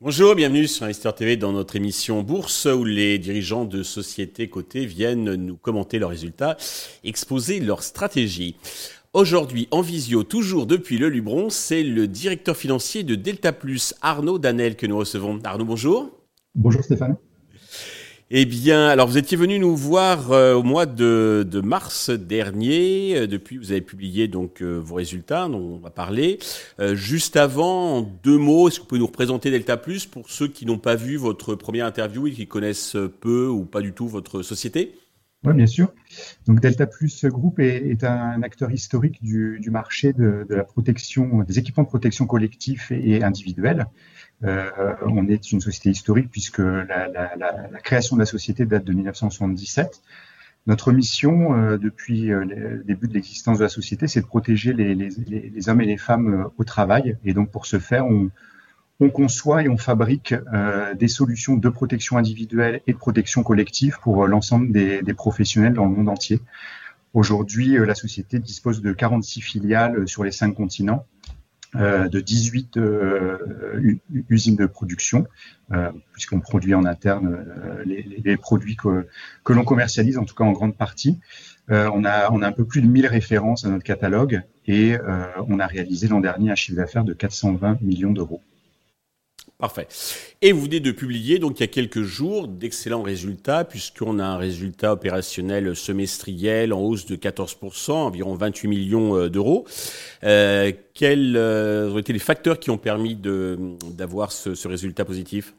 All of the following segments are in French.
Bonjour, bienvenue sur Investir TV dans notre émission Bourse où les dirigeants de sociétés cotées viennent nous commenter leurs résultats, exposer leurs stratégies. Aujourd'hui, en visio, toujours depuis le Luberon, c'est le directeur financier de Delta Plus, Arnaud Danel, que nous recevons. Arnaud, bonjour. Bonjour Stéphane. Eh bien, alors vous étiez venu nous voir au mois de mars dernier. Depuis, vous avez publié donc vos résultats dont on va parler. Juste avant, en deux mots, est-ce que vous pouvez nous représenter Delta Plus pour ceux qui n'ont pas vu votre première interview et qui connaissent peu ou pas du tout votre société ? Oui, bien sûr. Donc Delta Plus Group est un acteur historique du marché de la protection, des équipements de protection collectifs et individuels. On est une société historique puisque la création de la société date de 1977. Notre mission depuis le début de l'existence de la société, c'est de protéger les hommes et les femmes au travail. Et donc pour ce faire, on conçoit et on fabrique des solutions de protection individuelle et de protection collective pour l'ensemble des professionnels dans le monde entier. Aujourd'hui, la société dispose de 46 filiales sur les 5 continents. De 18 usines de production, puisqu'on produit en interne les produits que l'on commercialise, en tout cas en grande partie. On a un peu plus de 1000 références à notre catalogue et on a réalisé l'an dernier un chiffre d'affaires de 420 millions d'euros. Parfait. Et vous venez de publier, donc il y a quelques jours, d'excellents résultats, puisqu'on a un résultat opérationnel semestriel en hausse de 14%, environ 28 millions d'euros. Quels ont été les facteurs qui ont permis d'avoir ce résultat positif ?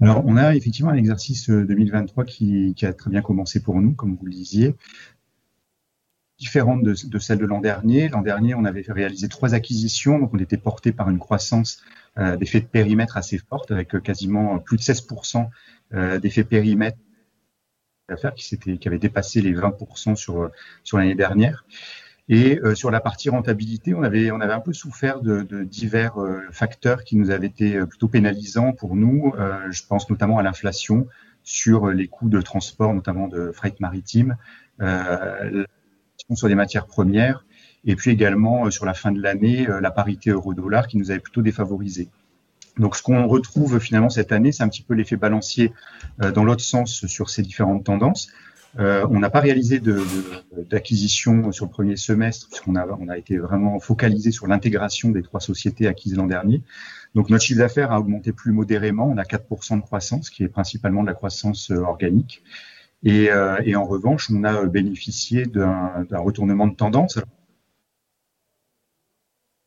Alors, on a effectivement un exercice 2023 qui a très bien commencé pour nous, comme vous le disiez. Différente de celle de l'an dernier. L'an dernier, on avait réalisé 3 acquisitions, donc on était porté par une croissance d'effets de périmètre assez forte, avec quasiment plus de 16% d'effets périmètre d'affaires qui avait dépassé les 20% sur l'année dernière. Et sur la partie rentabilité, on avait un peu souffert de divers facteurs qui nous avaient été plutôt pénalisants pour nous. Je pense notamment à l'inflation sur les coûts de transport, notamment de fret maritime, sur les matières premières, et puis également sur la fin de l'année, la parité euro-dollar qui nous avait plutôt défavorisé. Donc ce qu'on retrouve finalement cette année, c'est un petit peu l'effet balancier dans l'autre sens sur ces différentes tendances. On n'a pas réalisé d'acquisition sur le premier semestre, puisqu'on a été vraiment focalisé sur l'intégration des 3 sociétés acquises l'an dernier. Donc notre chiffre d'affaires a augmenté plus modérément, on a 4% de croissance, qui est principalement de la croissance organique. Et en revanche, on a bénéficié d'un retournement de tendance.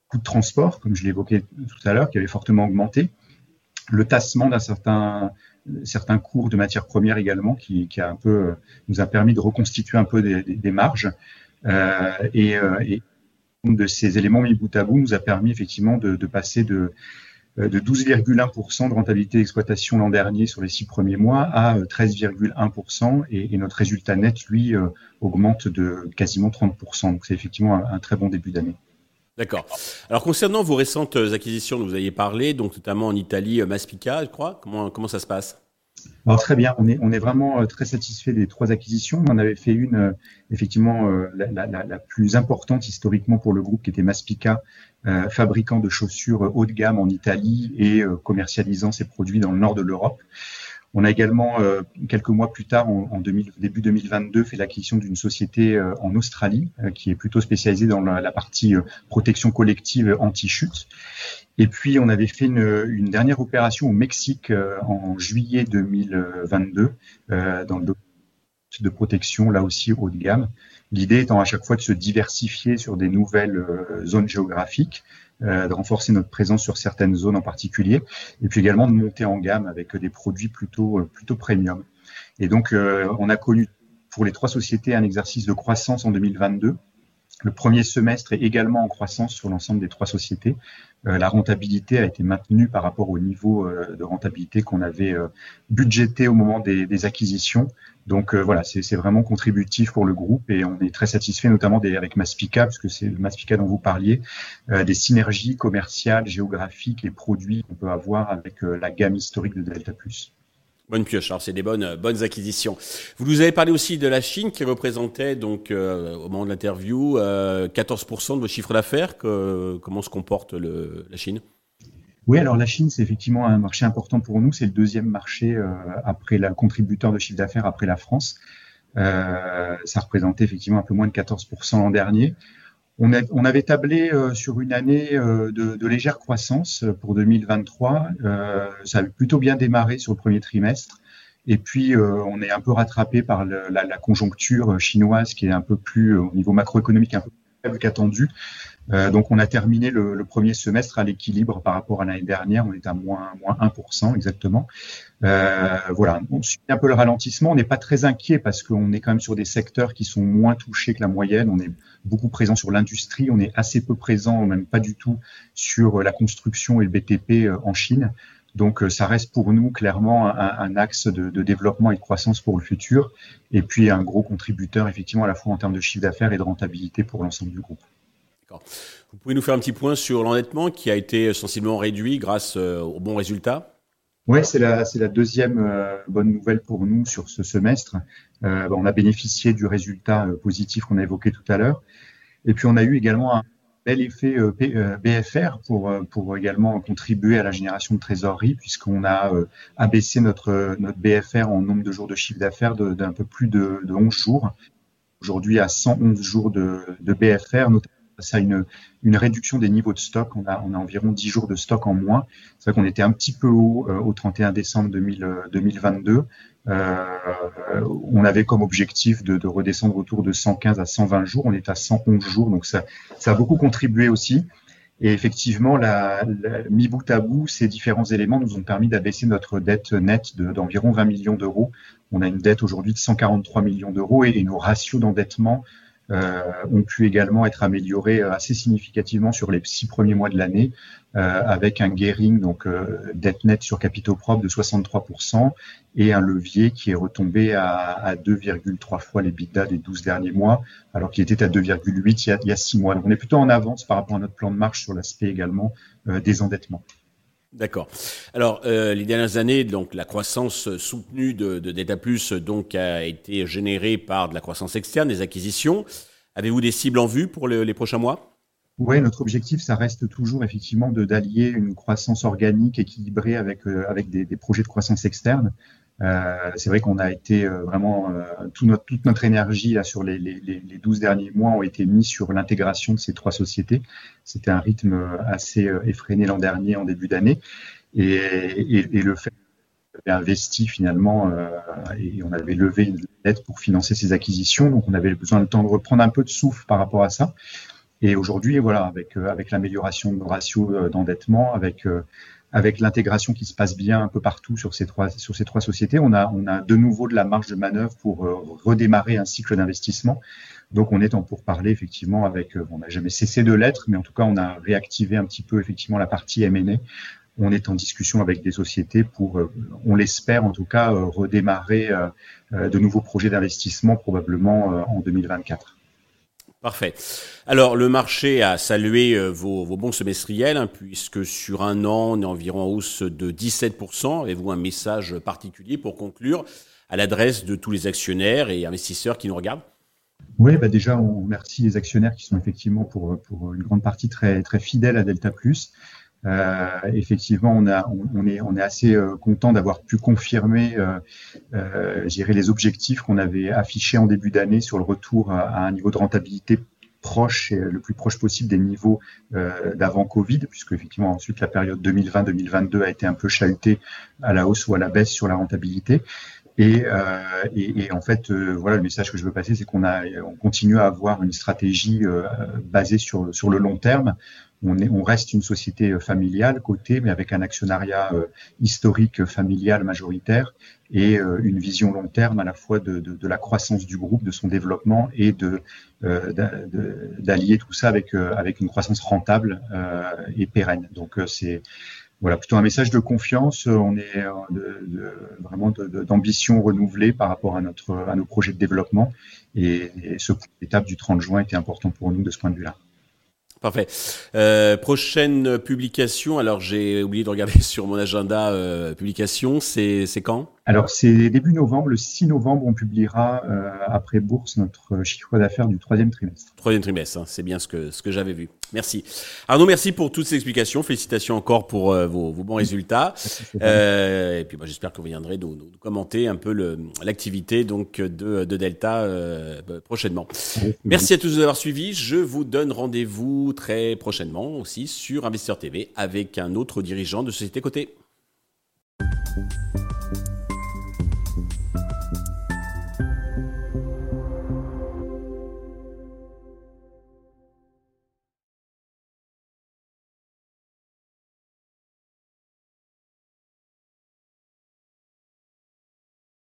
Coût de transport, comme je l'évoquais tout à l'heure, qui avait fortement augmenté. Le tassement d'un certains cours de matières premières également, qui a un peu nous a permis de reconstituer un peu des marges. Et de ces éléments mis bout à bout nous a permis effectivement de passer de 12,1% de rentabilité d'exploitation l'an dernier sur les 6 premiers mois à 13,1% et notre résultat net, lui, augmente de quasiment 30%. Donc, c'est effectivement un très bon début d'année. D'accord. Alors, concernant vos récentes acquisitions dont vous aviez parlé, donc notamment en Italie, Maspica, je crois, comment ça se passe ? Alors, très bien. On est vraiment très satisfait des 3 acquisitions. On en avait fait une, effectivement, la plus importante historiquement pour le groupe, qui était Maspica, fabricant de chaussures haut de gamme en Italie et commercialisant ses produits dans le nord de l'Europe. On a également, quelques mois plus tard, début 2022, fait l'acquisition d'une société en Australie qui est plutôt spécialisée dans la partie protection collective anti-chute. Et puis, on avait fait une dernière opération au Mexique en juillet 2022 dans le domaine de protection, là aussi haut de gamme. L'idée étant à chaque fois de se diversifier sur des nouvelles zones géographiques, de renforcer notre présence sur certaines zones en particulier, et puis également de monter en gamme avec des produits plutôt premium. Et donc, on a connu pour les 3 sociétés un exercice de croissance en 2022. Le premier semestre est également en croissance sur l'ensemble des 3 sociétés. La rentabilité a été maintenue par rapport au niveau de rentabilité qu'on avait budgété au moment des acquisitions. Donc voilà, c'est vraiment contributif pour le groupe et on est très satisfait, notamment avec Maspica, puisque c'est Maspica dont vous parliez, des synergies commerciales, géographiques et produits qu'on peut avoir avec la gamme historique de Delta+. Bonne pioche, alors c'est des bonnes acquisitions. Vous nous avez parlé aussi de la Chine qui représentait donc au moment de l'interview 14% de vos chiffres d'affaires. Comment se comporte la Chine ? Oui, alors la Chine, c'est effectivement un marché important pour nous. C'est le deuxième marché après la contributeur de chiffre d'affaires après la France. Ça représentait effectivement un peu moins de 14% l'an dernier. On avait tablé sur une année de légère croissance pour 2023. Ça avait plutôt bien démarré sur le premier trimestre. Et puis, on est un peu rattrapé par la conjoncture chinoise qui est un peu plus, au niveau macroéconomique, un peu plus faible qu'attendu. Donc, on a terminé le premier semestre à l'équilibre par rapport à l'année dernière. On est à moins 1% exactement. Voilà, on suit un peu le ralentissement. On n'est pas très inquiet parce qu'on est quand même sur des secteurs qui sont moins touchés que la moyenne. On est beaucoup présent sur l'industrie. On est assez peu présent, même pas du tout, sur la construction et le BTP en Chine. Donc, ça reste pour nous clairement un axe de développement et de croissance pour le futur. Et puis, un gros contributeur effectivement à la fois en termes de chiffre d'affaires et de rentabilité pour l'ensemble du groupe. Vous pouvez nous faire un petit point sur l'endettement qui a été sensiblement réduit grâce aux bons résultats ? Oui, c'est la deuxième bonne nouvelle pour nous sur ce semestre. On a bénéficié du résultat positif qu'on a évoqué tout à l'heure. Et puis, on a eu également un bel effet BFR pour également contribuer à la génération de trésorerie puisqu'on a abaissé notre BFR en nombre de jours de chiffre d'affaires d'un peu plus de 11 jours. Aujourd'hui, à 111 jours de BFR, notamment. Ça a une réduction des niveaux de stock. On a environ 10 jours de stock en moins. C'est vrai qu'on était un petit peu haut au 31 décembre 2022. On avait comme objectif de redescendre autour de 115 à 120 jours. On est à 111 jours, donc ça a beaucoup contribué aussi. Et effectivement, mis bout à bout, ces différents éléments nous ont permis d'abaisser notre dette nette d'environ 20 millions d'euros. On a une dette aujourd'hui de 143 millions d'euros et nos ratios d'endettement ont pu également être améliorés assez significativement sur les 6 premiers mois de l'année avec un gearing, donc dette nette sur capitaux propres de 63% et un levier qui est retombé à 2,3 fois l'EBITDA des 12 derniers mois alors qu'il était à 2,8 il y a 6 mois. Donc on est plutôt en avance par rapport à notre plan de marche sur l'aspect également des endettements. D'accord. Alors, les dernières années, donc la croissance soutenue de Delta Plus donc a été générée par de la croissance externe, des acquisitions. Avez-vous des cibles en vue pour les prochains mois ? Oui, notre objectif, ça reste toujours effectivement d'allier une croissance organique équilibrée avec des projets de croissance externe. C'est vrai qu'on a été vraiment toute notre énergie là sur les 12 derniers mois ont été mis sur l'intégration de ces 3 sociétés. C'était un rythme assez effréné l'an dernier en début d'année et le fait d'avoir investi finalement et on avait levé une dette pour financer ces acquisitions, donc on avait besoin de temps de reprendre un peu de souffle par rapport à ça. Et aujourd'hui, voilà, avec l'amélioration de nos ratios d'endettement, avec l'intégration qui se passe bien un peu partout sur ces trois sociétés, on a de nouveau de la marge de manœuvre pour redémarrer un cycle d'investissement. Donc, on est en pourparlers effectivement on n'a jamais cessé de l'être, mais en tout cas, on a réactivé un petit peu effectivement la partie M&A. On est en discussion avec des sociétés pour, on l'espère en tout cas, redémarrer de nouveaux projets d'investissement probablement en 2024. Parfait. Alors, le marché a salué vos bons semestriels, hein, puisque sur un an, on est environ en hausse de 17%. Avez-vous un message particulier pour conclure à l'adresse de tous les actionnaires et investisseurs qui nous regardent ? Oui, déjà, on remercie les actionnaires qui sont effectivement pour une grande partie très, très fidèles à Delta Plus. Effectivement, on est assez content d'avoir pu confirmer, les objectifs qu'on avait affichés en début d'année sur le retour à un niveau de rentabilité proche et le plus proche possible des niveaux d'avant Covid, puisque effectivement ensuite la période 2020-2022 a été un peu chahutée à la hausse ou à la baisse sur la rentabilité. Et en fait, voilà, le message que je veux passer, c'est qu'on continue à avoir une stratégie basée sur le long terme. On reste une société familiale cotée, mais avec un actionnariat historique familial majoritaire et une vision long terme à la fois de la croissance du groupe, de son développement et d'allier tout ça avec une croissance rentable et pérenne. Donc c'est voilà plutôt un message de confiance. On est vraiment d'ambition renouvelée par rapport à nos projets de développement et ce point d'étape du 30 juin était important pour nous de ce point de vue-là. Parfait. Prochaine publication, alors j'ai oublié de regarder sur mon agenda publication, c'est quand ? Alors, c'est début novembre. Le 6 novembre, on publiera après bourse notre chiffre d'affaires du troisième trimestre. Troisième trimestre, hein, c'est bien ce que j'avais vu. Merci. Arnaud, merci pour toutes ces explications. Félicitations encore pour vos bons résultats. Et puis, j'espère que vous viendrez nous commenter un peu l'activité donc de Delta prochainement. Merci à tous de nous avoir suivis. Je vous donne rendez-vous très prochainement aussi sur Investir TV avec un autre dirigeant de société cotée.